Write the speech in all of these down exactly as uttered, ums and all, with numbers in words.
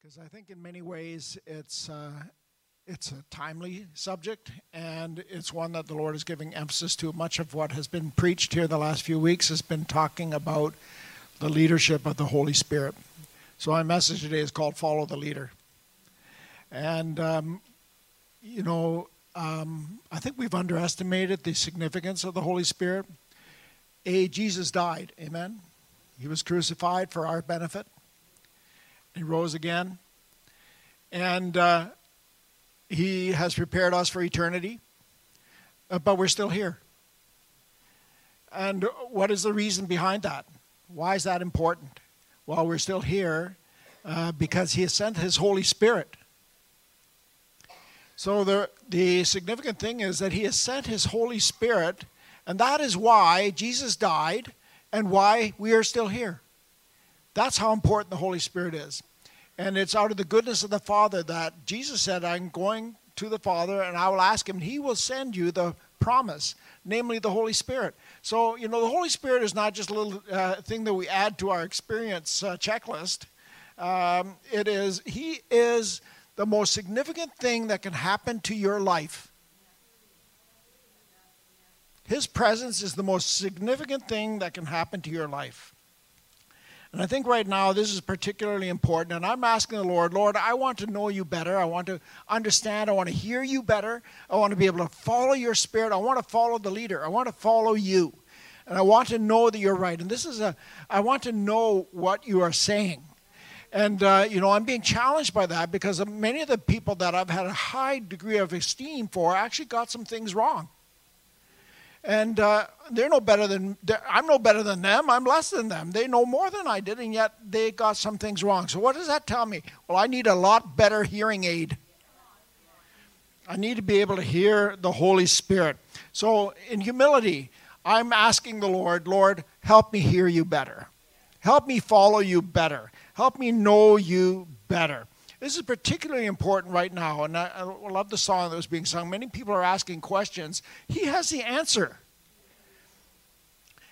because I think in many ways it's uh, it's a timely subject, and it's one that the Lord is giving emphasis to. Much of what has been preached here the last few weeks has been talking about the leadership of the Holy Spirit. So my message today is called Follow the Leader. And, um, you know, um, I think we've underestimated the significance of the Holy Spirit. A, Jesus died, amen? He was crucified for our benefit. He rose again. And uh, he has prepared us for eternity, uh, but we're still here. And what is the reason behind that? Why is that important? Well, we're still here uh, because he has sent his Holy Spirit. So the, the significant thing is that he has sent his Holy Spirit, and that is why Jesus died and why we are still here. That's how important the Holy Spirit is. And it's out of the goodness of the Father that Jesus said, I'm going to the Father and I will ask him, and he will send you the promise, namely the Holy Spirit. So, you know, the Holy Spirit is not just a little uh, thing that we add to our experience uh, checklist. Um, it is, he is the most significant thing that can happen to your life. His presence is the most significant thing that can happen to your life. And I think right now this is particularly important, and I'm asking the Lord, Lord, I want to know you better. I want to understand. I want to hear you better. I want to be able to follow your Spirit. I want to follow the leader. I want to follow you. And I want to know that you're right. And this is a, I want to know what you are saying. And, uh, you know, I'm being challenged by that because many of the people that I've had a high degree of esteem for actually got some things wrong. And uh, they're no better than, I'm no better than them. I'm less than them. They know more than I did, and yet they got some things wrong. So what does that tell me? Well, I need a lot better hearing aid. I need to be able to hear the Holy Spirit. So in humility, I'm asking the Lord, Lord, help me hear you better. Help me follow you better. Help me know you better. This is particularly important right now, and I, I love the song that was being sung. Many people are asking questions. He has the answer.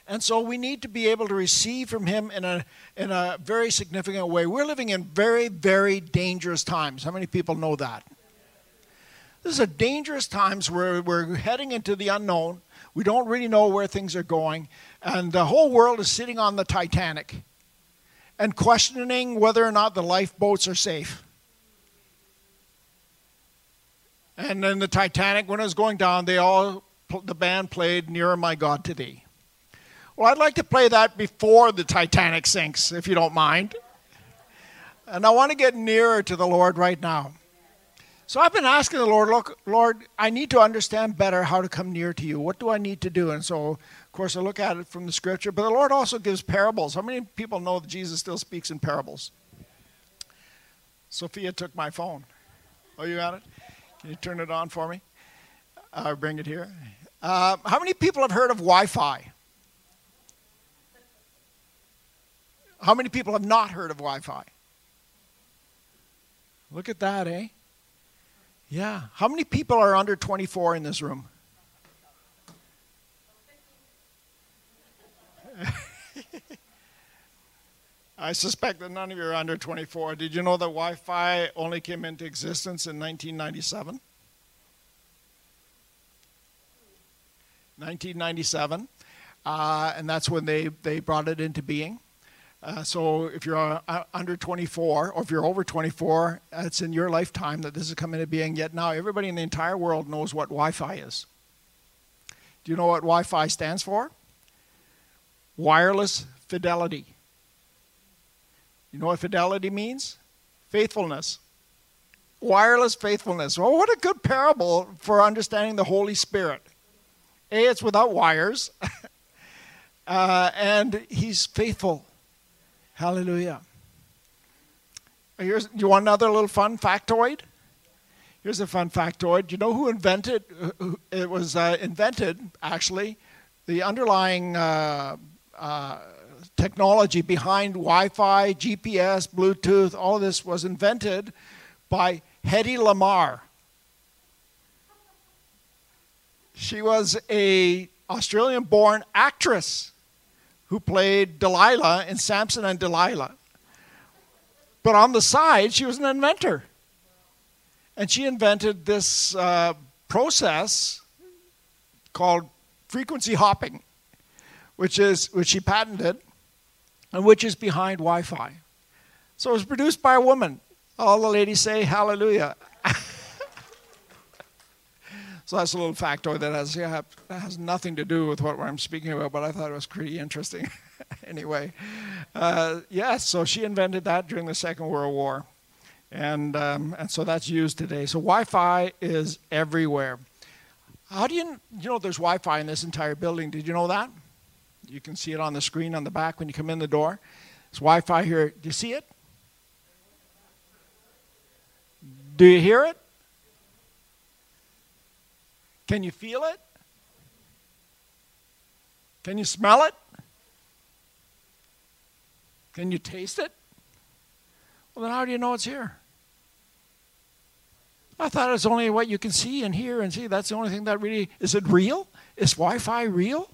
And so we need to be able to receive from him in a, in a very significant way. We're living in very, very dangerous times. How many people know that? This is a dangerous times where we're heading into the unknown. We don't really know where things are going, and the whole world is sitting on the Titanic and questioning whether or not the lifeboats are safe. And then the Titanic, when it was going down, they all, the band played Nearer My God to Thee. Well, I'd like to play that before the Titanic sinks, if you don't mind. And I want to get nearer to the Lord right now. So I've been asking the Lord, look, Lord, I need to understand better how to come near to you. What do I need to do? And so, of course, I look at it from the Scripture. But the Lord also gives parables. How many people know that Jesus still speaks in parables? Sophia took my phone. Oh, you got it? Can you turn it on for me? Uh, bring it here. Uh, how many people have heard of Wi-Fi? How many people have not heard of Wi-Fi? Look at that, eh? Yeah. How many people are under twenty-four in this room? I suspect that none of you are under twenty-four. Did you know that Wi-Fi only came into existence in nineteen ninety-seven? nineteen ninety-seven. Uh, and that's when they, they brought it into being. Uh, so if you're uh, under twenty-four, or if you're over twenty-four, it's in your lifetime that this has come into being. Yet now everybody in the entire world knows what Wi-Fi is. Do you know what Wi-Fi stands for? Wireless fidelity. You know what fidelity means? Faithfulness. Wireless faithfulness. Well, what a good parable for understanding the Holy Spirit. A, it's without wires, uh, and he's faithful. Hallelujah. Here's, you want another little fun factoid? Here's a fun factoid. You know who invented, it was uh, invented, actually, the underlying uh, uh, technology behind Wi-Fi, G P S, Bluetooth, all of this was invented by Hedy Lamarr. She was an Australian-born actress who played Delilah in Samson and Delilah. But on the side, she was an inventor. And she invented this uh, process called frequency hopping, which is which she patented, and which is behind Wi-Fi. So it was produced by a woman. All the ladies say hallelujah. So that's a little factoid that has, yeah, that has nothing to do with what I'm speaking about, but I thought it was pretty interesting. Anyway, uh, yes, yeah, so she invented that during the Second World War. And, um, and so that's used today. So Wi-Fi is everywhere. How do you, you know there's Wi-Fi in this entire building? Did you know that? You can see it on the screen on the back when you come in the door. There's Wi-Fi here. Do you see it? Do you hear it? Can you feel it? Can you smell it? Can you taste it? Well, then how do you know it's here? I thought it's only what you can see and hear and see. That's the only thing that really, is it real? Is Wi-Fi real?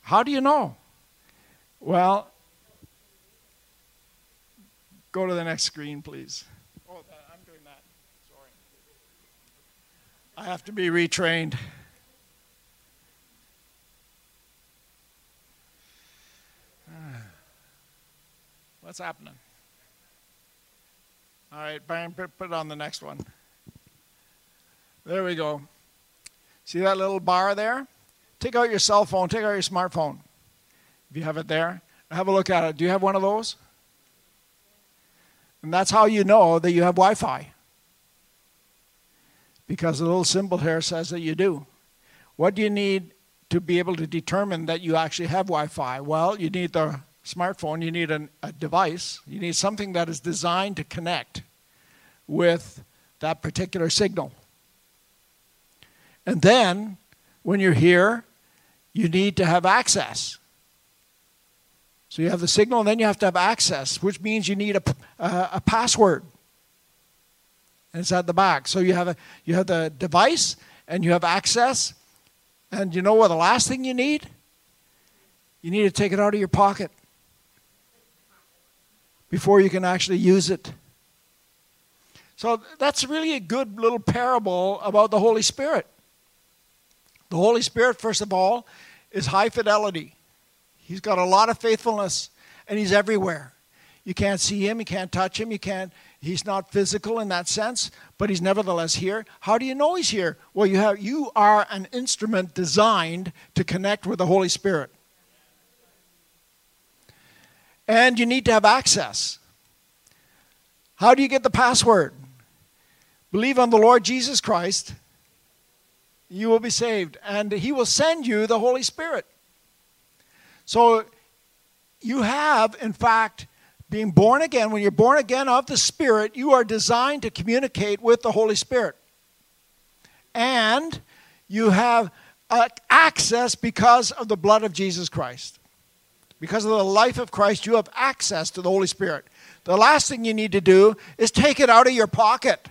How do you know? Well, go to the next screen, please. Oh, I'm doing that. Sorry. I have to be retrained. What's happening? All right, Brian, put it on the next one. There we go. See that little bar there? Take out your cell phone. Take out your smartphone. If you have it there, have a look at it. Do you have one of those? And that's how you know that you have Wi-Fi. Because the little symbol here says that you do. What do you need to be able to determine that you actually have Wi-Fi? Well, you need the smartphone. You need an, a device. You need something that is designed to connect with that particular signal. And then, when you're here, you need to have access. So you have the signal, and then you have to have access, which means you need a, a, a password. And it's at the back. So you have, a, you have the device, and you have access. And you know what the last thing you need? You need to take it out of your pocket before you can actually use it. So that's really a good little parable about the Holy Spirit. The Holy Spirit, first of all, is high fidelity. He's got a lot of faithfulness, and he's everywhere. You can't see him, you can't touch him, you can't, he's not physical in that sense, but he's nevertheless here. How do you know he's here? Well, you have, you are an instrument designed to connect with the Holy Spirit. And you need to have access. How do you get the password? Believe on the Lord Jesus Christ, you will be saved, and he will send you the Holy Spirit. So you have, in fact, being born again, when you're born again of the Spirit, you are designed to communicate with the Holy Spirit. And you have uh, access because of the blood of Jesus Christ. Because of the life of Christ, you have access to the Holy Spirit. The last thing you need to do is take it out of your pocket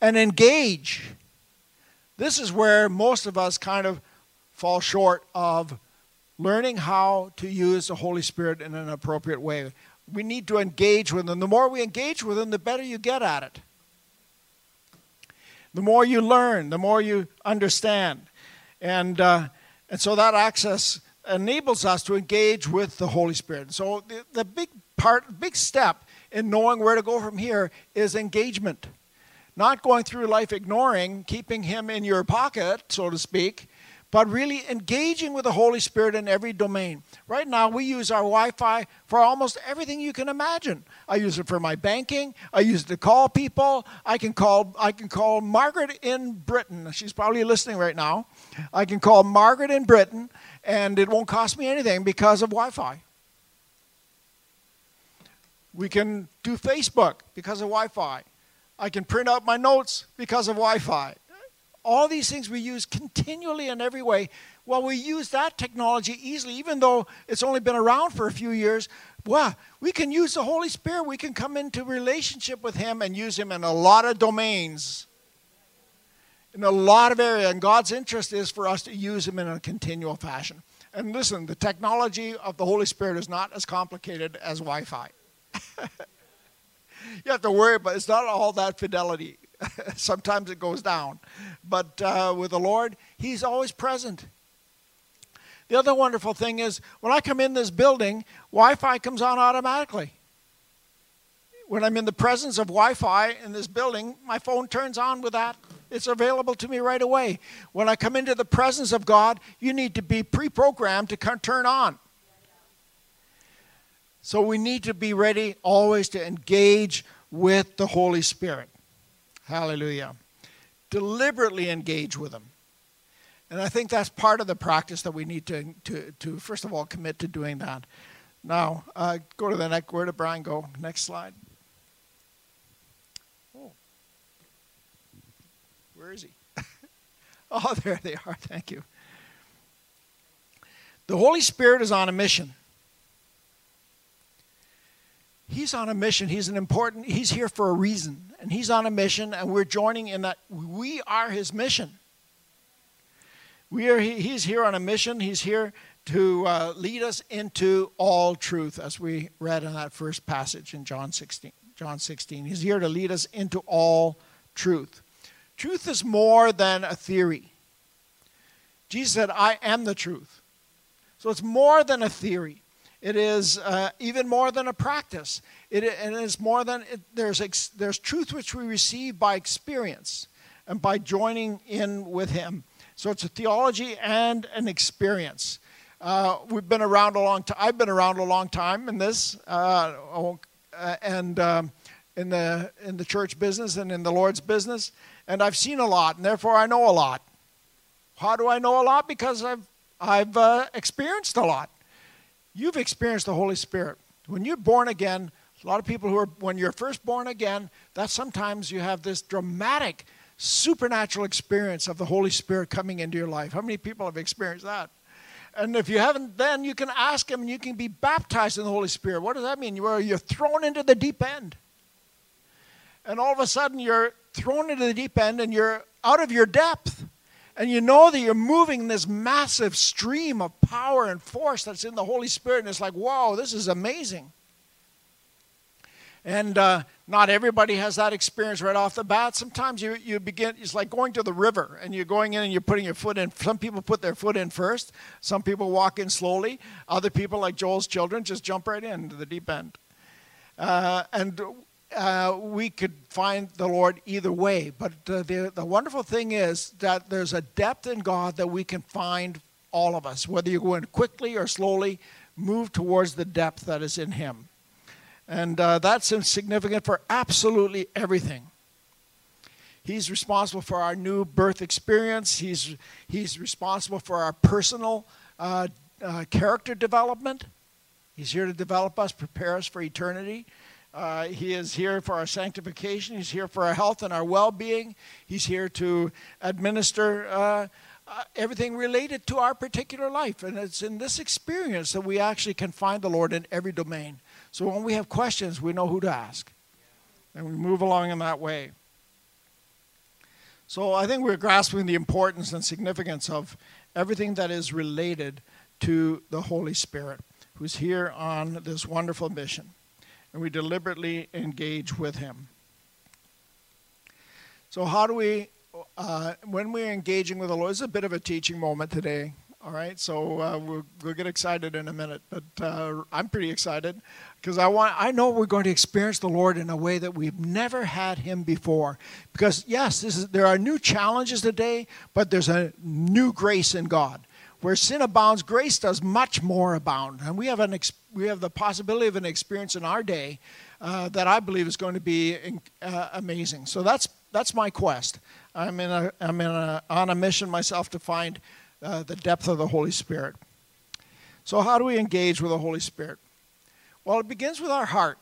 and engage. This is where most of us kind of fall short of learning how to use the Holy Spirit in an appropriate way. We need to engage with him. The more we engage with him, the better you get at it. The more you learn, the more you understand. And, uh, and so that access enables us to engage with the Holy Spirit. So the, the big part, big step in knowing where to go from here is engagement. Not going through life ignoring, keeping him in your pocket, so to speak, but really engaging with the Holy Spirit in every domain. Right now, we use our Wi-Fi for almost everything you can imagine. I use it for my banking. I use it to call people. I can call, I can call Margaret in Britain. She's probably listening right now. I can call Margaret in Britain, and it won't cost me anything because of Wi-Fi. We can do Facebook because of Wi-Fi. I can print out my notes because of Wi-Fi. All these things we use continually in every way. Well, we use that technology easily, even though it's only been around for a few years. Wow, we can use the Holy Spirit. We can come into relationship with him and use him in a lot of domains, in a lot of areas. And God's interest is for us to use him in a continual fashion. And listen, the technology of the Holy Spirit is not as complicated as Wi-Fi. You have to worry, but it's not all that fidelity. Sometimes it goes down. But uh, with the Lord, he's always present. The other wonderful thing is, when I come in this building, Wi-Fi comes on automatically. When I'm in the presence of Wi-Fi in this building, my phone turns on with that. It's available to me right away. When I come into the presence of God, you need to be pre-programmed to turn on. So we need to be ready always to engage with the Holy Spirit. Hallelujah. Deliberately engage with him. And I think that's part of the practice that we need to, to, to first of all, commit to doing that. Now, uh, go to the next. Where did Brian go? Next slide. Oh. Where is he? Oh, there they are. Thank you. The Holy Spirit is on a mission. He's on a mission. He's an important, he's here for a reason. And he's on a mission, and we're joining in that. We are his mission. We are, he's here on a mission. He's here to uh, lead us into all truth, as we read in that first passage in John sixteen. John sixteen. He's here to lead us into all truth. Truth is more than a theory. Jesus said, I am the truth. So it's more than a theory. It is uh, even more than a practice. It, it is more than, it, there's, ex, there's truth which we receive by experience and by joining in with him. So it's a theology and an experience. Uh, we've been around a long time. I've been around a long time in this, uh, and um, in the in the church business and in the Lord's business, and I've seen a lot, and therefore I know a lot. How do I know a lot? Because I've I've uh, experienced a lot. You've experienced the Holy Spirit when you're born again. A lot of people who are when you're first born again, that sometimes you have this dramatic supernatural experience of the Holy Spirit coming into your life. How many people have experienced that? And if you haven't, then you can ask him and you can be baptized in the Holy Spirit. What does that mean? You're, you're thrown into the deep end. And all of a sudden you're thrown into the deep end and you're out of your depth. And you know that you're moving this massive stream of power and force that's in the Holy Spirit. And it's like, whoa, this is amazing. And uh, not everybody has that experience right off the bat. Sometimes you, you begin, it's like going to the river, and you're going in and you're putting your foot in. Some people put their foot in first. Some people walk in slowly. Other people, like Joel's children, just jump right into the deep end. Uh, and uh, we could find the Lord either way. But uh, the, the wonderful thing is that there's a depth in God that we can find, all of us, whether you're going quickly or slowly, move towards the depth that is in him. And uh, that's significant for absolutely everything. He's responsible for our new birth experience. He's, he's responsible for our personal uh, uh, character development. He's here to develop us, prepare us for eternity. Uh, he is here for our sanctification. He's here for our health and our well-being. He's here to administer uh, uh, everything related to our particular life. And it's in this experience that we actually can find the Lord in every domain. So when we have questions, we know who to ask. And we move along in that way. So I think we're grasping the importance and significance of everything that is related to the Holy Spirit, who's here on this wonderful mission. And we deliberately engage with him. So how do we, uh, when we're engaging with the Lord, it's a bit of a teaching moment today. All right, so uh, we'll, we'll get excited in a minute, but uh, I'm pretty excited because I want I know we're going to experience the Lord in a way that we've never had him before. Because yes, this is, there are new challenges today, but there's a new grace in God. Where sin abounds, grace does much more abound, and we have an ex we have the possibility of an experience in our day uh, that I believe is going to be uh, amazing. So that's that's my quest. I'm in a I'm in a, on a mission myself to find Uh, the depth of the Holy Spirit. So how do we engage with the Holy Spirit? Well, it begins with our heart.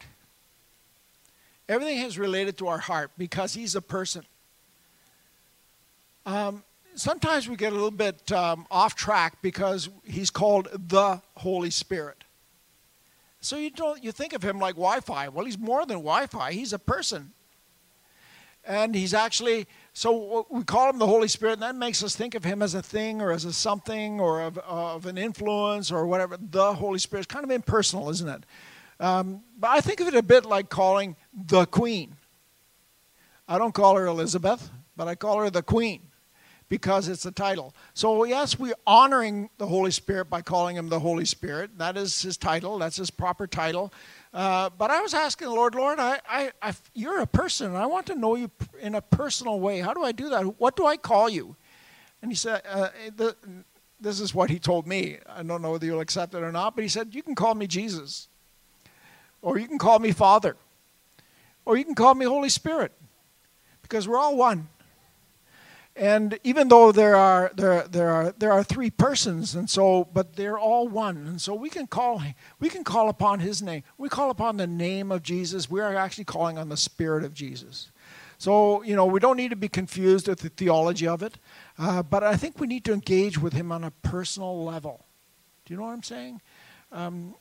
Everything is related to our heart because he's a person. Um, sometimes we get a little bit um, off track because he's called the Holy Spirit. So you don't you think of him like Wi-Fi. Well, he's more than Wi-Fi. He's a person. And he's actually, so we call him the Holy Spirit, and that makes us think of him as a thing or as a something or of, of an influence or whatever. The Holy Spirit is kind of impersonal, isn't it? Um, but I think of it a bit like calling the Queen. I don't call her Elizabeth, but I call her the Queen because it's a title. So yes, we're honoring the Holy Spirit by calling him the Holy Spirit. That is his title. That's his proper title. Uh, but I was asking the Lord, Lord, I, I, I, you're a person, and I want to know you in a personal way. How do I do that? What do I call you? And he said, uh, the, this is what he told me. I don't know whether you'll accept it or not, but he said, you can call me Jesus, or you can call me Father, or you can call me Holy Spirit, because we're all one. And even though there are there there are there are three persons, and so but they're all one, and so we can call we can call upon his name. We call upon the name of Jesus. We are actually calling on the Spirit of Jesus. So you know we don't need to be confused with the theology of it, uh, but I think we need to engage with him on a personal level. Do you know what I'm saying? Um,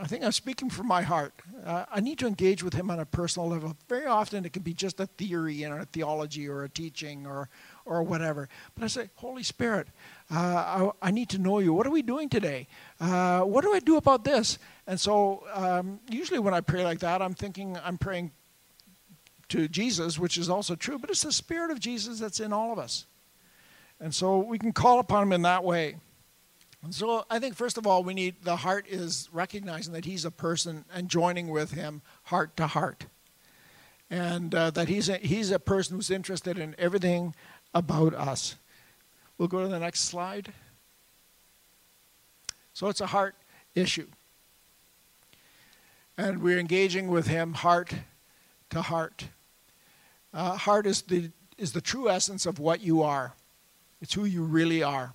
I think I'm speaking from my heart. Uh, I need to engage with him on a personal level. Very often it can be just a theory and a theology or a teaching or or whatever. But I say, Holy Spirit, uh, I, I need to know you. What are we doing today? Uh, what do I do about this? And so um, usually when I pray like that, I'm thinking I'm praying to Jesus, which is also true, but it's the Spirit of Jesus that's in all of us. And so we can call upon him in that way. And so I think, first of all, we need, the heart is recognizing that he's a person and joining with him heart to heart. And uh, that he's a, he's a person who's interested in everything about us. We'll go to the next slide. So it's a heart issue. And we're engaging with him heart to heart. Uh, heart is the, is the true essence of what you are. It's who you really are.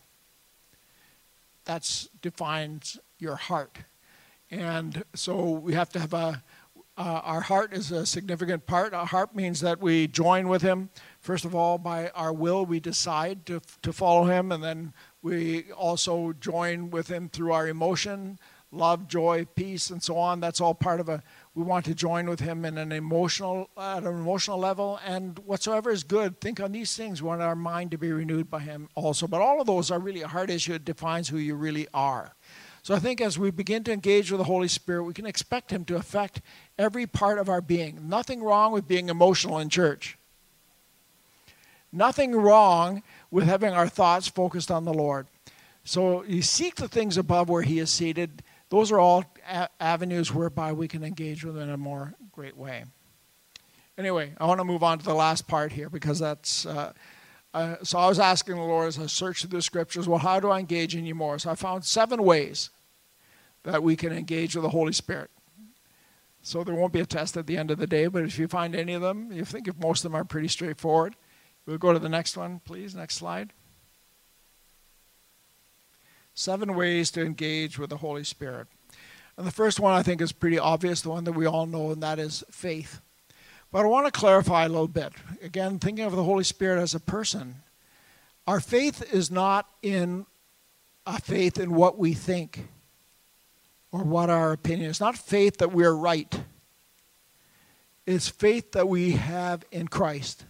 That's defines your heart. And so we have to have a, uh, our heart is a significant part. Our heart means that we join with him. First of all, by our will, we decide to, to follow him. And then we also join with him through our emotion, love, joy, peace, and so on. That's all part of a, we want to join with him in an emotional, at an emotional level. And whatsoever is good, think on these things. We want our mind to be renewed by him also. But all of those are really a heart issue. It defines who you really are. So I think as we begin to engage with the Holy Spirit, we can expect him to affect every part of our being. Nothing wrong with being emotional in church. Nothing wrong with having our thoughts focused on the Lord. So you seek the things above where he is seated. Those are all a- avenues whereby we can engage with in a more great way. Anyway, I want to move on to the last part here because that's, uh, uh, so I was asking the Lord as I searched through the scriptures, well, how do I engage in you more? So I found seven ways that we can engage with the Holy Spirit. So there won't be a test at the end of the day, but if you find any of them, you think if most of them are pretty straightforward. We'll go to the next one, please, next slide. Seven ways to engage with the Holy Spirit. And the first one I think is pretty obvious, the one that we all know, and that is faith. But I want to clarify a little bit. Again, thinking of the Holy Spirit as a person, our faith is not in a faith in what we think or what our opinion is. It's not faith that we're right. It's faith that we have in Christ,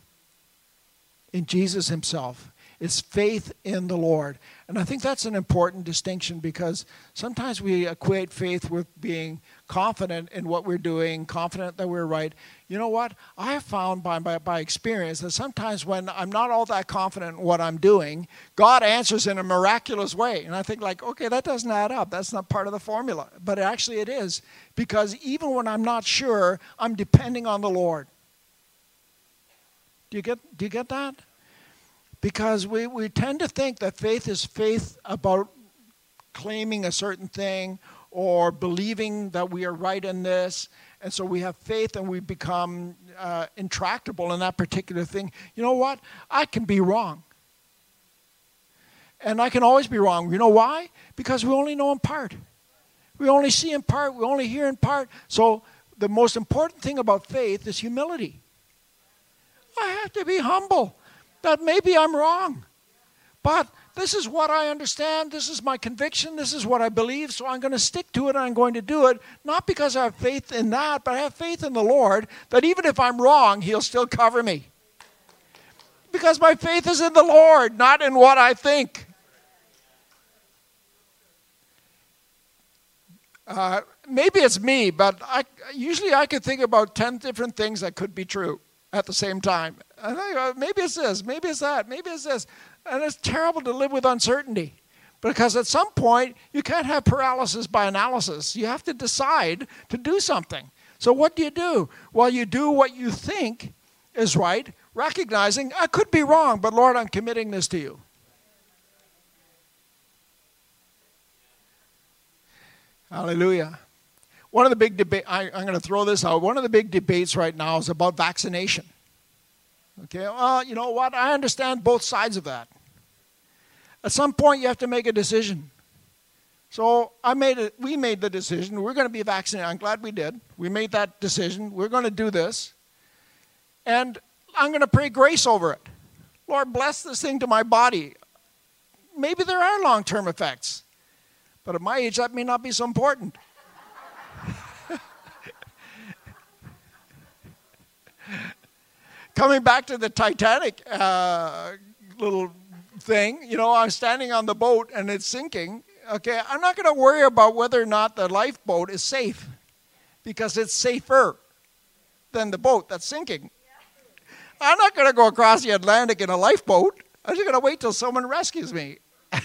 in Jesus himself. It's faith in the Lord. And I think that's an important distinction because sometimes we equate faith with being confident in what we're doing, confident that we're right. You know what? I have found by, by, by experience that sometimes when I'm not all that confident in what I'm doing, God answers in a miraculous way. And I think like, okay, that doesn't add up. That's not part of the formula. But actually it is because even when I'm not sure, I'm depending on the Lord. Do you get, do you get that? Because we, we tend to think that faith is faith about claiming a certain thing or believing that we are right in this. And so we have faith and we become uh, intractable in that particular thing. You know what? I can be wrong. And I can always be wrong. You know why? Because we only know in part. We only see in part. We only hear in part. So the most important thing about faith is humility. I have to be humble. That maybe I'm wrong, but this is what I understand. This is my conviction. This is what I believe, so I'm going to stick to it and I'm going to do it, not because I have faith in that, but I have faith in the Lord that even if I'm wrong, he'll still cover me. Because my faith is in the Lord, not in what I think. Uh, maybe it's me, but I, usually I could think about ten different things that could be true at the same time. And I go, maybe it's this, maybe it's that, maybe it's this. And it's terrible to live with uncertainty, because at some point you can't have paralysis by analysis. You have to decide to do something. So what do you do? Well, you do what you think is right, recognizing I could be wrong, but Lord, I'm committing this to you. Hallelujah. One of the big debates, I'm going to throw this out. One of the big debates right now is about vaccination. Okay, well, you know what? I understand both sides of that. At some point, you have to make a decision. So I made it, we made the decision. We're going to be vaccinated. I'm glad we did. We made that decision. We're going to do this. And I'm going to pray grace over it. Lord, bless this thing to my body. Maybe there are long-term effects. But at my age, that may not be so important. Coming back to the Titanic uh, little thing, you know, I'm standing on the boat and it's sinking. Okay, I'm not going to worry about whether or not the lifeboat is safe, because it's safer than the boat that's sinking. I'm not going to go across the Atlantic in a lifeboat. I'm just going to wait till someone rescues me. You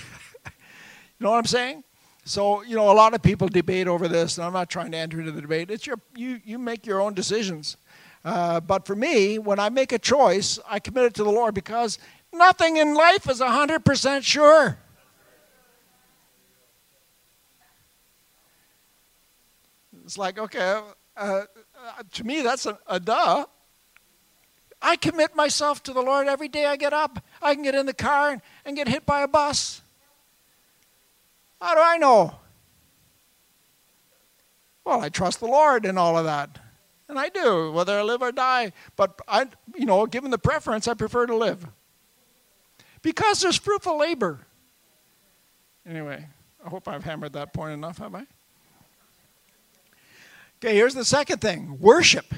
know what I'm saying? So, you know, a lot of people debate over this, and I'm not trying to enter into the debate. It's your, you, you make your own decisions. Uh, but for me, when I make a choice, I commit it to the Lord, because nothing in life is one hundred percent sure. It's like, okay, uh, to me, that's a, a duh. I commit myself to the Lord every day I get up. I can get in the car and, and get hit by a bus. How do I know? Well, I trust the Lord in all of that. And I do, whether I live or die. But, I, you know, given the preference, I prefer to live. Because there's fruitful labor. Anyway, I hope I've hammered that point enough, have I? Okay, here's the second thing. Worship.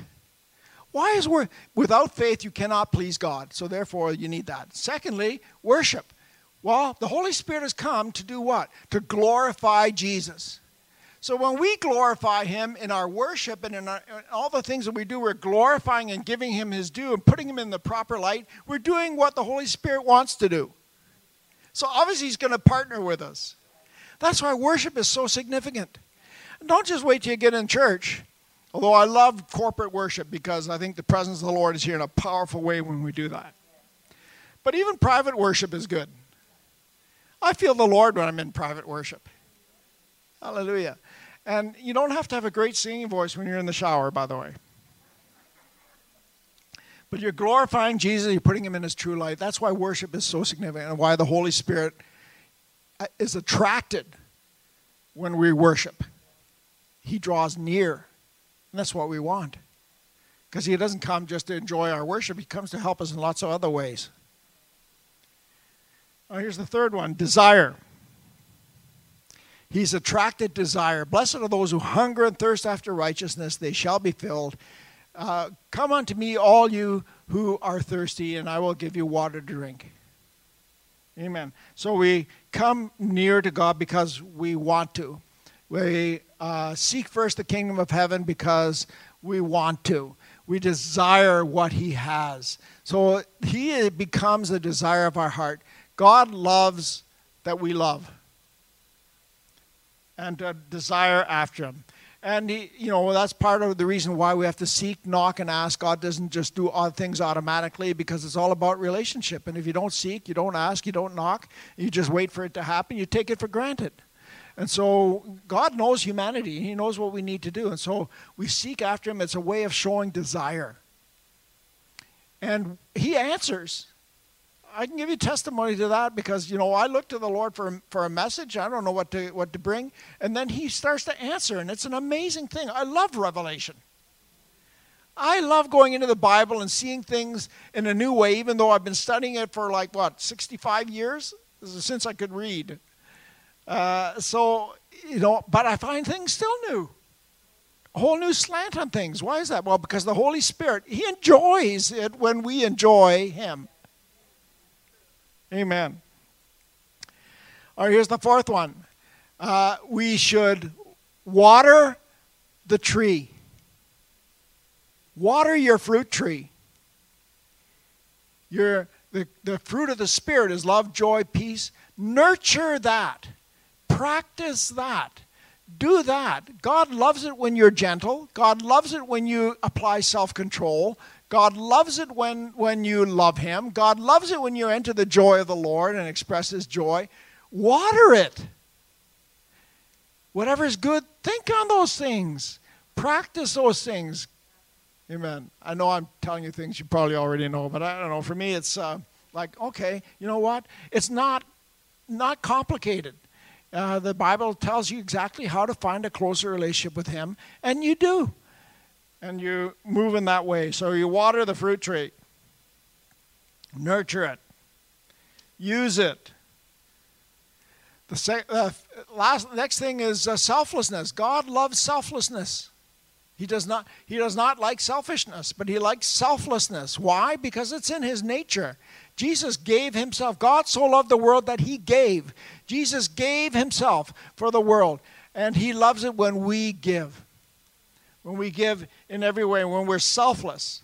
Why is worship? Without faith, you cannot please God. So, therefore, you need that. Secondly, worship. Well, the Holy Spirit has come to do what? To glorify Jesus. So when we glorify him in our worship and in, our, in all the things that we do, we're glorifying and giving him his due and putting him in the proper light. We're doing what the Holy Spirit wants to do. So obviously he's going to partner with us. That's why worship is so significant. And don't just wait till you get in church. Although I love corporate worship, because I think the presence of the Lord is here in a powerful way when we do that. But even private worship is good. I feel the Lord when I'm in private worship. Hallelujah. And you don't have to have a great singing voice when you're in the shower, by the way. But you're glorifying Jesus. You're putting him in his true light. That's why worship is so significant, and why the Holy Spirit is attracted when we worship. He draws near. And that's what we want. Because he doesn't come just to enjoy our worship. He comes to help us in lots of other ways. Oh, here's the third one, desire. He's attracted desire. Blessed are those who hunger and thirst after righteousness. They shall be filled. Uh, come unto me, all you who are thirsty, and I will give you water to drink. Amen. So we come near to God because we want to. We uh, seek first the kingdom of heaven because we want to. We desire what he has. So he becomes the desire of our heart. God loves that we love and uh, desire after him. And, he, you know, that's part of the reason why we have to seek, knock, and ask. God doesn't just do odd things automatically, because it's all about relationship. And if you don't seek, you don't ask, you don't knock, you just wait for it to happen, you take it for granted. And so God knows humanity. He knows what we need to do. And so we seek after him. It's a way of showing desire. And he answers. I can give you testimony to that, because, you know, I look to the Lord for, for a message. I don't know what to, what to bring. And then he starts to answer, and it's an amazing thing. I love Revelation. I love going into the Bible and seeing things in a new way, even though I've been studying it for, like, what, sixty-five years? This is since I could read. Uh, so, you know, but I find things still new. A whole new slant on things. Why is that? Well, because the Holy Spirit, he enjoys it when we enjoy him. Amen. All right, here's the fourth one. Uh, we should water the tree. Water your fruit tree. Your, the, the fruit of the Spirit is love, joy, peace. Nurture that. Practice that. Do that. God loves it when you're gentle. God loves it when you apply self-control. God loves it when, when you love Him. God loves it when you enter the joy of the Lord and express His joy. Water it. Whatever's good, think on those things. Practice those things. Amen. I know I'm telling you things you probably already know, but I don't know. For me, it's uh, like, okay, you know what? It's not, not complicated. Uh, the Bible tells you exactly how to find a closer relationship with Him, and you do. And you move in that way. So you water the fruit tree. Nurture it. Use it. The se- uh, last, next thing is uh, selflessness. God loves selflessness. He does not, he does not like selfishness, but He likes selflessness. Why? Because it's in His nature. Jesus gave Himself. God so loved the world that He gave. Jesus gave Himself for the world, and He loves it when we give. When we give in every way, when we're selfless.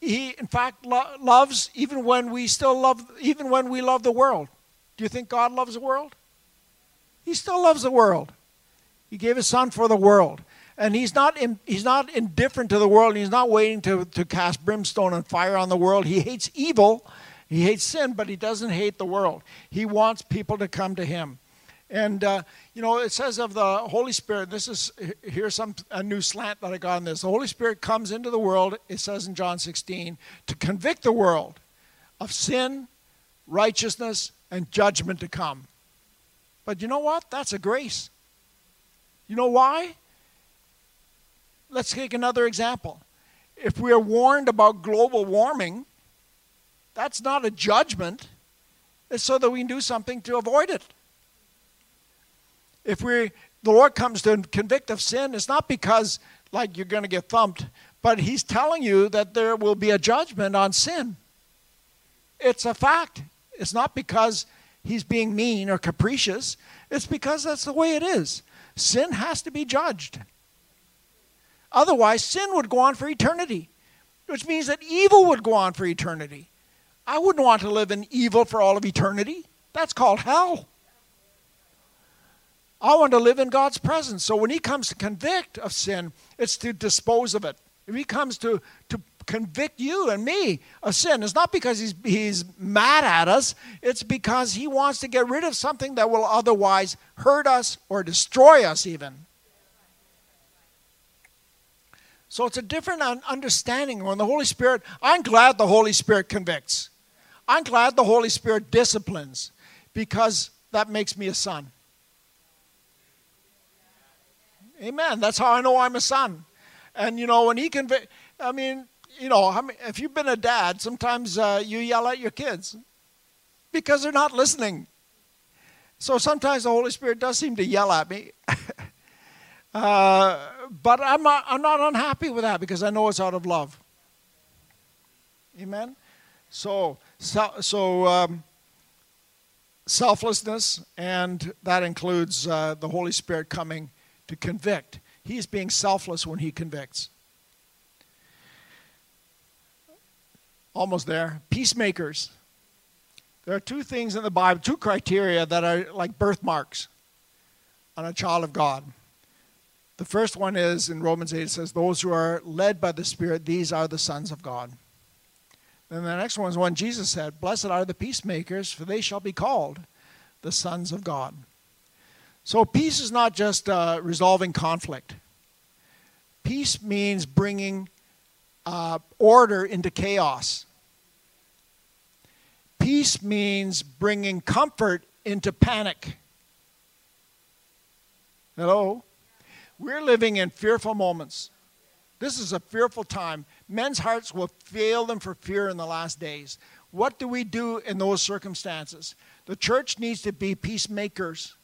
He, in fact, lo- loves even when we still love, even when we love the world. Do you think God loves the world? He still loves the world. He gave His Son for the world. And he's not in, he's not indifferent to the world. He's not waiting to, to cast brimstone and fire on the world. He hates evil. He hates sin, but He doesn't hate the world. He wants people to come to Him. And, uh, you know, it says of the Holy Spirit, this is, here's some a new slant that I got on this. The Holy Spirit comes into the world, it says in John sixteen, to convict the world of sin, righteousness, and judgment to come. But you know what? That's a grace. You know why? Let's take another example. If we are warned about global warming, that's not a judgment. It's so that we can do something to avoid it. If we, the Lord comes to convict of sin, it's not because, like, you're going to get thumped, but He's telling you that there will be a judgment on sin. It's a fact. It's not because He's being mean or capricious. It's because that's the way it is. Sin has to be judged. Otherwise, sin would go on for eternity, which means that evil would go on for eternity. I wouldn't want to live in evil for all of eternity. That's called hell. I want to live in God's presence. So when He comes to convict of sin, it's to dispose of it. If He comes to, to convict you and me of sin, it's not because he's, he's mad at us. It's because He wants to get rid of something that will otherwise hurt us or destroy us even. So it's a different understanding when the Holy Spirit, I'm glad the Holy Spirit convicts. I'm glad the Holy Spirit disciplines, because that makes me a son. Amen. That's how I know I'm a son. And, you know, when He convicts, I mean, you know, if you've been a dad, sometimes uh, you yell at your kids because they're not listening. So sometimes the Holy Spirit does seem to yell at me. Uh, but I'm not, I'm not unhappy with that, because I know it's out of love. Amen? So, so, so um, selflessness, and that includes uh, the Holy Spirit coming to convict. He's being selfless when He convicts. Almost there. Peacemakers. There are two things in the Bible, two criteria that are like birthmarks on a child of God. The first one is, in Romans eight, it says, those who are led by the Spirit, these are the sons of God. Then the next one is one Jesus said, blessed are the peacemakers, for they shall be called the sons of God. So peace is not just uh, resolving conflict. Peace means bringing uh, order into chaos. Peace means bringing comfort into panic. Hello? We're living in fearful moments. This is a fearful time. Men's hearts will fail them for fear in the last days. What do we do in those circumstances? The church needs to be peacemakers.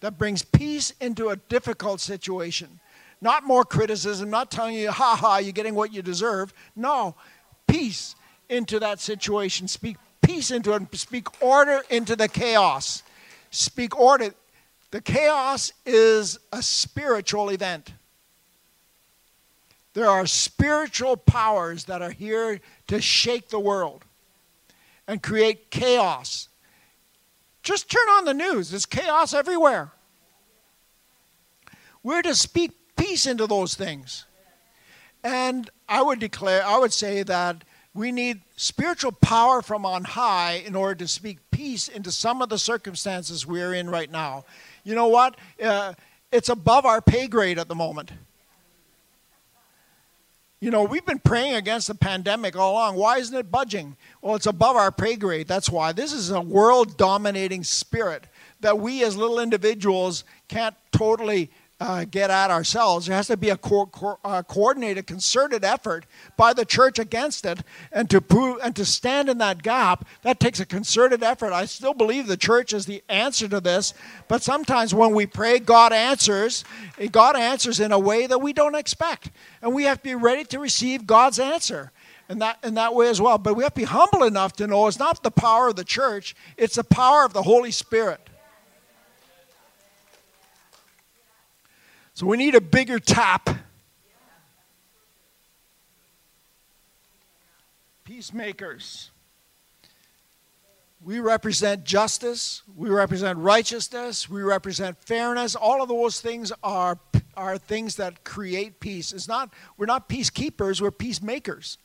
That brings peace into a difficult situation. Not more criticism, not telling you, ha ha, you're getting what you deserve. No, peace into that situation. Speak peace into it and speak order into the chaos. Speak order. The chaos is a spiritual event. There are spiritual powers that are here to shake the world and create chaos. Just turn on the news. There's chaos everywhere. We're to speak peace into those things. And I would declare, I would say that we need spiritual power from on high in order to speak peace into some of the circumstances we're in right now. You know what? Uh, it's above our pay grade at the moment. You know, we've been praying against the pandemic all along. Why isn't it budging? Well, it's above our pay grade. That's why. This is a world-dominating spirit that we as little individuals can't totally uh, get at ourselves. There has to be a co co uh, coordinated, concerted effort by the church against it, and to prove, and to stand in that gap, that takes a concerted effort. I still believe the church is the answer to this, but sometimes when we pray, God answers. God answers in a way that we don't expect. And we have to be ready to receive God's answer in that, in that way as well. But we have to be humble enough to know it's not the power of the church, it's the power of the Holy Spirit. So we need a bigger tap. Peacemakers. We represent justice. We represent righteousness. We represent fairness. All of those things are are things that create peace. It's not, we're not peacekeepers, we're peacemakers.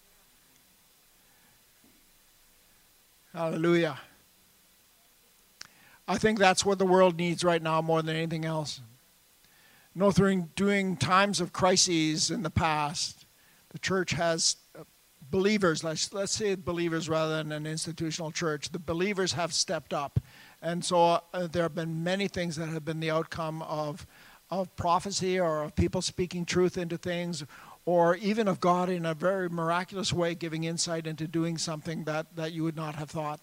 Hallelujah. I think that's what the world needs right now more than anything else. No, during, during times of crises in the past, the church has believers, let's, let's say believers rather than an institutional church, the believers have stepped up. And so uh, there have been many things that have been the outcome of of prophecy or of people speaking truth into things, or even of God in a very miraculous way giving insight into doing something that, that you would not have thought.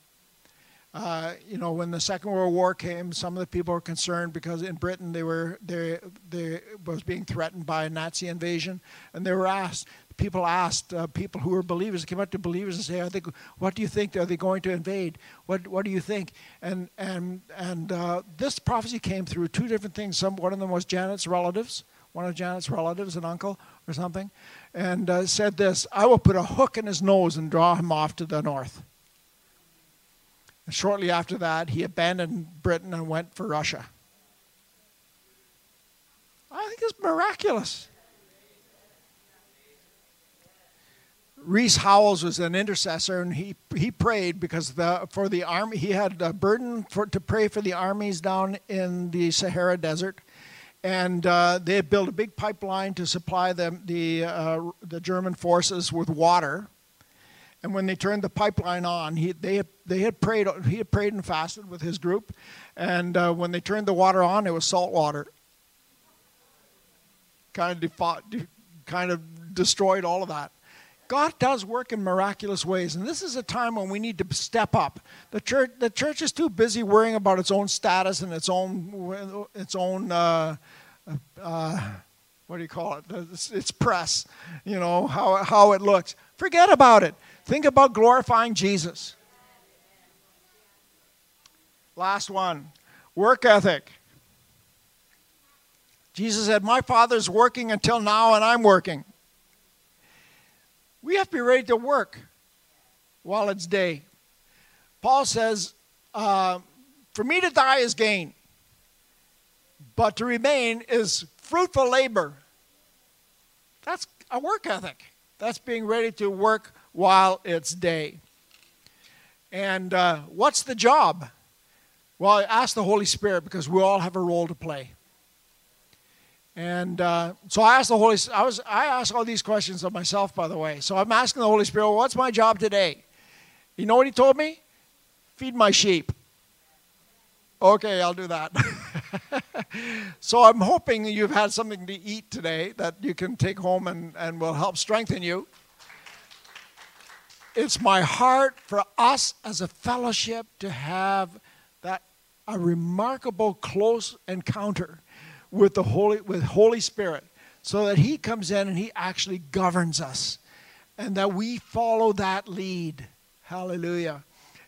Uh, you know, when the Second World War came, some of the people were concerned because in Britain they were they they was being threatened by a Nazi invasion, and they were asked. People asked uh, people who were believers, came up to believers and say, "Are they? What do you think? Are they going to invade? What What do you think?" And and and uh, this prophecy came through two different things. Some one of them was Janet's relatives, one of Janet's relatives, an uncle or something, and uh, said this: "I will put a hook in his nose and draw him off to the north." Shortly after that, he abandoned Britain and went for Russia. I think it's miraculous. Reese Howells was an intercessor, and he he prayed because the for the army. He had a burden for to pray for the armies down in the Sahara Desert, and uh, they had built a big pipeline to supply the the uh, the German forces with water. And when they turned the pipeline on, he, they, they had prayed, he had prayed and fasted with his group. And uh, when they turned the water on, it was salt water. Kind of, default, de, kind of destroyed all of that. God does work in miraculous ways. And this is a time when we need to step up. The church, the church is too busy worrying about its own status and its own, its own uh, uh, what do you call it? It's, it's press, you know, how, how it looks. Forget about it. Think about glorifying Jesus. Last one, work ethic. Jesus said, "My Father's working until now, and I'm working." We have to be ready to work while it's day. Paul says, uh, "For me to die is gain, but to remain is fruitful labor." That's a work ethic. That's being ready to work while it's day. And uh, what's the job? Well, ask the Holy Spirit, because we all have a role to play. And uh, so I asked the Holy I was I asked all these questions of myself, by the way. So I'm asking the Holy Spirit, well, what's my job today? You know what he told me? Feed my sheep. Okay, I'll do that. So I'm hoping you've had something to eat today that you can take home and, and will help strengthen you. It's my heart for us as a fellowship to have that a remarkable close encounter with the Holy with Holy Spirit, so that he comes in and he actually governs us, and that we follow that lead. Hallelujah.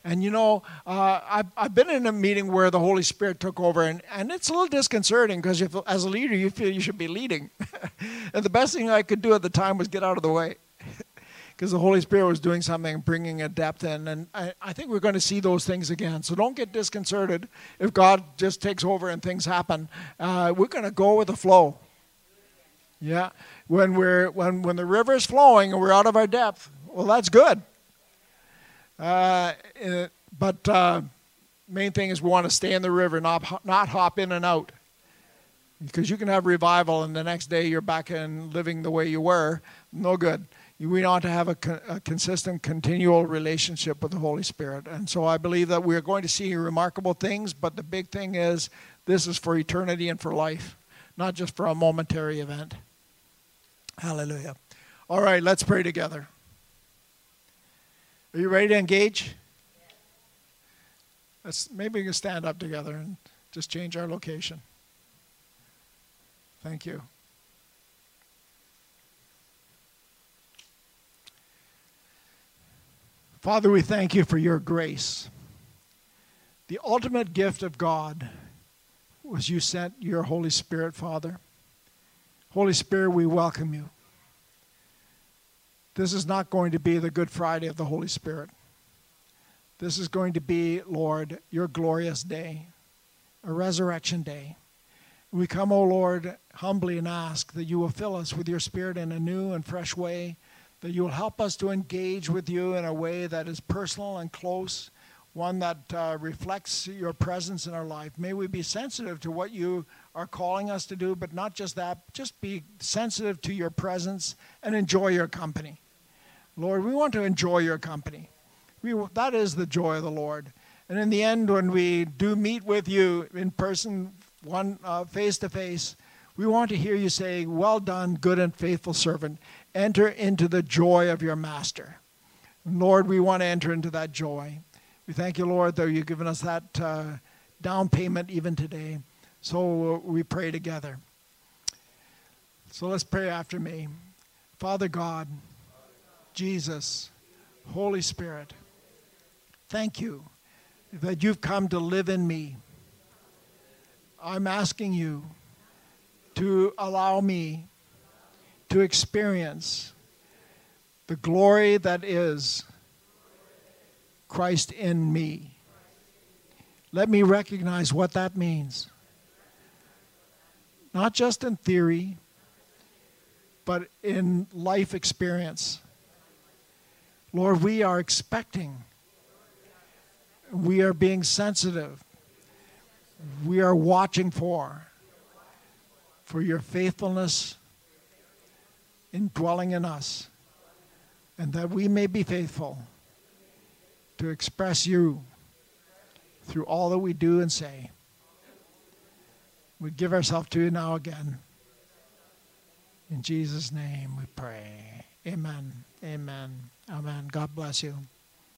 And, you know, uh, I've, I've been in a meeting where the Holy Spirit took over, and, and it's a little disconcerting because as a leader, you feel you should be leading. And the best thing I could do at the time was get out of the way because the Holy Spirit was doing something, bringing a depth in. And I, I think we're going to see those things again. So don't get disconcerted if God just takes over and things happen. Uh, we're going to go with the flow. Yeah. When, we're, when, when the river is flowing and we're out of our depth, well, that's good. Uh, but uh, main thing is we want to stay in the river, not not hop in and out, because you can have revival and the next day you're back in living the way you were. No good. We ought to have a, a consistent, continual relationship with the Holy Spirit. And so I believe that we're going to see remarkable things, but the big thing is this is for eternity and for life, not just for a momentary event. Hallelujah. All right, let's pray together. Are you ready to engage? Let's, maybe we can stand up together and just change our location. Thank you. Father, we thank you for your grace. The ultimate gift of God was you sent your Holy Spirit, Father. Holy Spirit, we welcome you. This is not going to be the Good Friday of the Holy Spirit. This is going to be, Lord, your glorious day, a resurrection day. We come, O Lord, humbly and ask that you will fill us with your Spirit in a new and fresh way, that you will help us to engage with you in a way that is personal and close, one that uh, reflects your presence in our life. May we be sensitive to what you are calling us to do, but not just that, just be sensitive to your presence and enjoy your company. Lord, we want to enjoy your company. We, that is the joy of the Lord. And in the end, when we do meet with you in person, one uh, face-to-face, we want to hear you say, well done, good and faithful servant. Enter into the joy of your master. Lord, we want to enter into that joy. We thank you, Lord, that you've given us that uh, down payment even today. So we pray together. So let's pray after me. Father God, Jesus, Holy Spirit, thank you that you've come to live in me. I'm asking you to allow me to experience the glory that is Christ in me. Let me recognize what that means. Not just in theory, but in life experience. Lord, we are expecting. We are being sensitive. We are watching for, for your faithfulness indwelling in us, and that we may be faithful to express you through all that we do and say. We give ourselves to you now again. In Jesus' name we pray. Amen. Amen. Amen. God bless you.